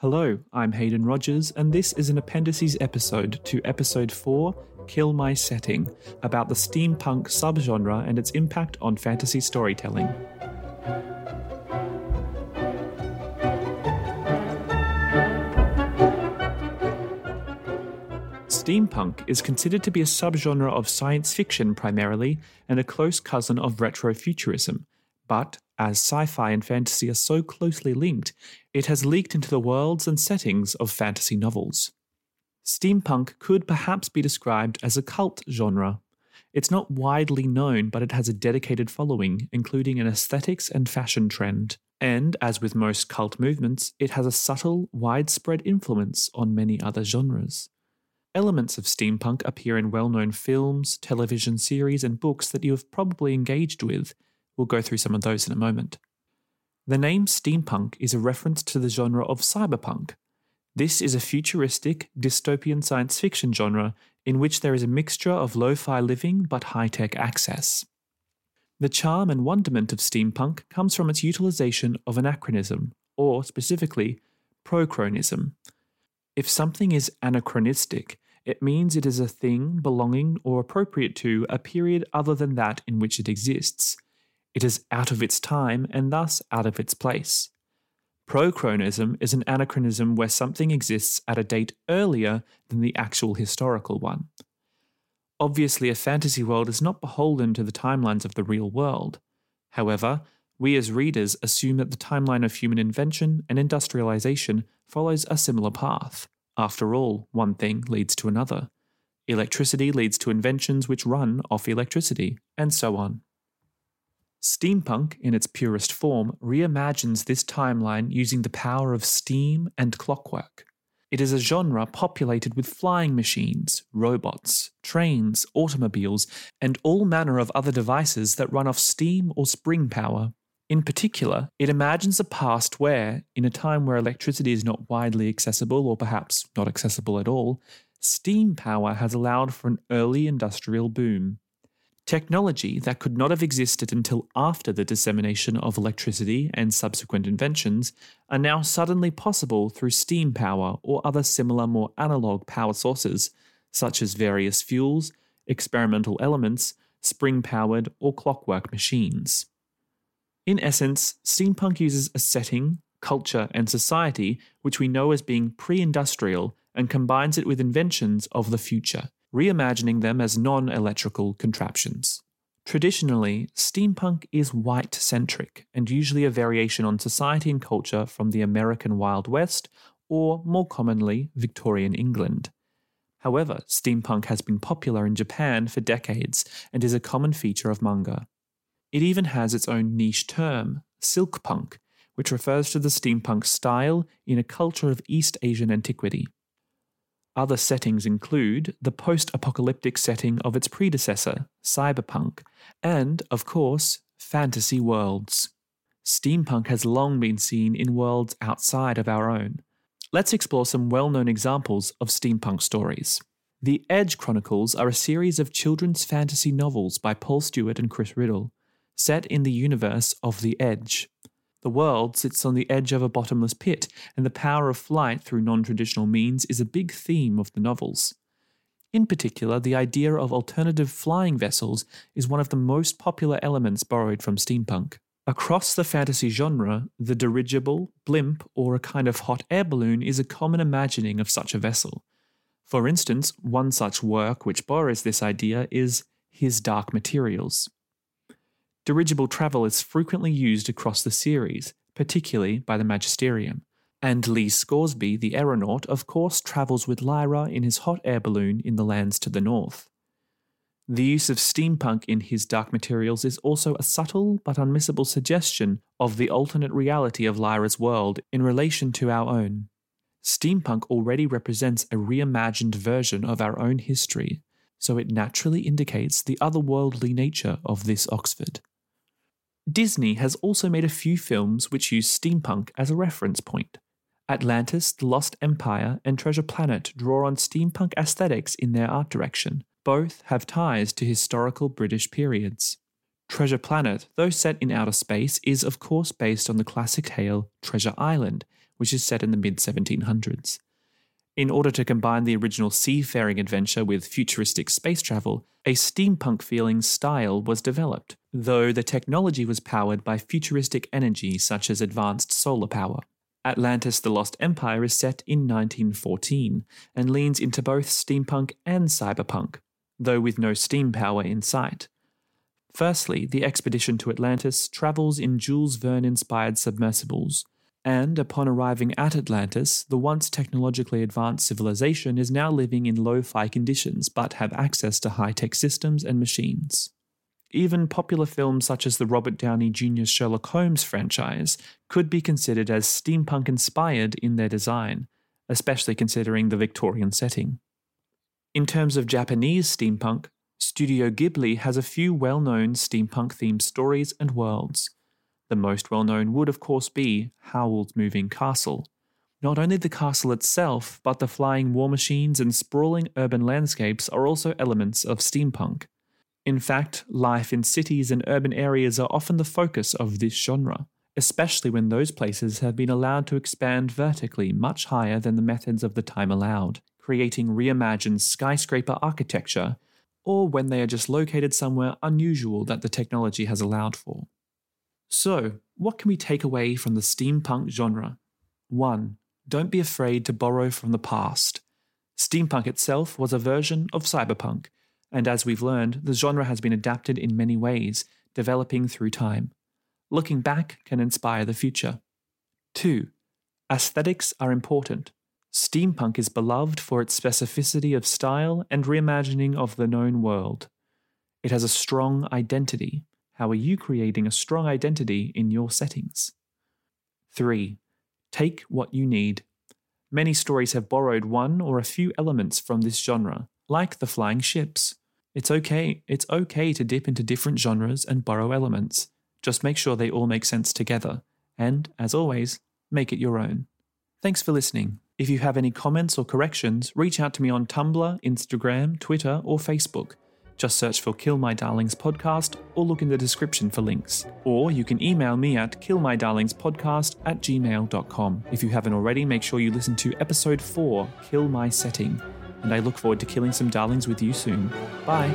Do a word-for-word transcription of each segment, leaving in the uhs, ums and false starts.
Hello, I'm Hayden Rogers, and this is an appendices episode to episode four, Kill My Setting, about the steampunk subgenre and its impact on fantasy storytelling. Steampunk is considered to be a subgenre of science fiction primarily, and a close cousin of retrofuturism. But, as sci-fi and fantasy are so closely linked, it has leaked into the worlds and settings of fantasy novels. Steampunk could perhaps be described as a cult genre. It's not widely known, but it has a dedicated following, including an aesthetics and fashion trend. And, as with most cult movements, it has a subtle, widespread influence on many other genres. Elements of steampunk appear in well-known films, television series, and books that you have probably engaged with. We'll go through some of those in a moment. The name steampunk is a reference to the genre of cyberpunk. This is a futuristic, dystopian science fiction genre in which there is a mixture of lo-fi living but high-tech access. The charm and wonderment of steampunk comes from its utilisation of anachronism, or specifically, prochronism. If something is anachronistic, it means it is a thing belonging or appropriate to a period other than that in which it exists. It is out of its time and thus out of its place. Prochronism is an anachronism where something exists at a date earlier than the actual historical one. Obviously, a fantasy world is not beholden to the timelines of the real world. However, we as readers assume that the timeline of human invention and industrialization follows a similar path. After all, one thing leads to another. Electricity leads to inventions which run off electricity, and so on. Steampunk, in its purest form, reimagines this timeline using the power of steam and clockwork. It is a genre populated with flying machines, robots, trains, automobiles, and all manner of other devices that run off steam or spring power. In particular, it imagines a past where, in a time where electricity is not widely accessible or perhaps not accessible at all, steam power has allowed for an early industrial boom. Technology that could not have existed until after the dissemination of electricity and subsequent inventions are now suddenly possible through steam power or other similar more analogue power sources, such as various fuels, experimental elements, spring-powered or clockwork machines. In essence, steampunk uses a setting, culture, and society which we know as being pre-industrial and combines it with inventions of the future, reimagining them as non-electrical contraptions. Traditionally, steampunk is white-centric and usually a variation on society and culture from the American Wild West or, more commonly, Victorian England. However, steampunk has been popular in Japan for decades and is a common feature of manga. It even has its own niche term, silkpunk, which refers to the steampunk style in a culture of East Asian antiquity. Other settings include the post-apocalyptic setting of its predecessor, cyberpunk, and, of course, fantasy worlds. Steampunk has long been seen in worlds outside of our own. Let's explore some well-known examples of steampunk stories. The Edge Chronicles are a series of children's fantasy novels by Paul Stewart and Chris Riddell, set in the universe of The Edge. The world sits on the edge of a bottomless pit, and the power of flight through non-traditional means is a big theme of the novels. In particular, the idea of alternative flying vessels is one of the most popular elements borrowed from steampunk. Across the fantasy genre, the dirigible, blimp, or a kind of hot air balloon is a common imagining of such a vessel. For instance, one such work which borrows this idea is His Dark Materials. Dirigible travel is frequently used across the series, particularly by the Magisterium, and Lee Scoresby, the aeronaut, of course travels with Lyra in his hot air balloon in the lands to the north. The use of steampunk in His Dark Materials is also a subtle but unmissable suggestion of the alternate reality of Lyra's world in relation to our own. Steampunk already represents a reimagined version of our own history, so it naturally indicates the otherworldly nature of this Oxford. Disney has also made a few films which use steampunk as a reference point. Atlantis, The Lost Empire, and Treasure Planet draw on steampunk aesthetics in their art direction. Both have ties to historical British periods. Treasure Planet, though set in outer space, is of course based on the classic tale Treasure Island, which is set in the mid seventeen hundreds. In order to combine the original seafaring adventure with futuristic space travel, a steampunk feeling style was developed, though the technology was powered by futuristic energy such as advanced solar power. Atlantis: The Lost Empire is set in nineteen fourteen and leans into both steampunk and cyberpunk, though with no steam power in sight. Firstly, the expedition to Atlantis travels in Jules Verne-inspired submersibles, and upon arriving at Atlantis, the once technologically advanced civilization is now living in lo-fi conditions but have access to high-tech systems and machines. Even popular films such as the Robert Downey Junior Sherlock Holmes franchise could be considered as steampunk-inspired in their design, especially considering the Victorian setting. In terms of Japanese steampunk, Studio Ghibli has a few well-known steampunk-themed stories and worlds. The most well-known would, of course, be Howl's Moving Castle. Not only the castle itself, but the flying war machines and sprawling urban landscapes are also elements of steampunk. In fact, life in cities and urban areas are often the focus of this genre, especially when those places have been allowed to expand vertically much higher than the methods of the time allowed, creating reimagined skyscraper architecture, or when they are just located somewhere unusual that the technology has allowed for. So, what can we take away from the steampunk genre? one. Don't be afraid to borrow from the past. Steampunk itself was a version of cyberpunk, and as we've learned, the genre has been adapted in many ways, developing through time. Looking back can inspire the future. two. Aesthetics are important. Steampunk is beloved for its specificity of style and reimagining of the known world. It has a strong identity. How are you creating a strong identity in your settings? three. Take what you need. Many stories have borrowed one or a few elements from this genre, like the flying ships. It's okay, it's okay to dip into different genres and borrow elements. Just make sure they all make sense together. And, as always, make it your own. Thanks for listening. If you have any comments or corrections, reach out to me on Tumblr, Instagram, Twitter, or Facebook. Just search for Kill My Darlings Podcast or look in the description for links. Or you can email me at kill my darlings podcast at gmail dot com. If you haven't already, make sure you listen to episode four, Kill My Setting. And I look forward to killing some darlings with you soon. Bye.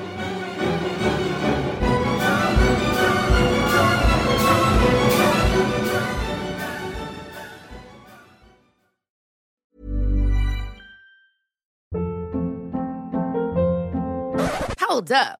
Up.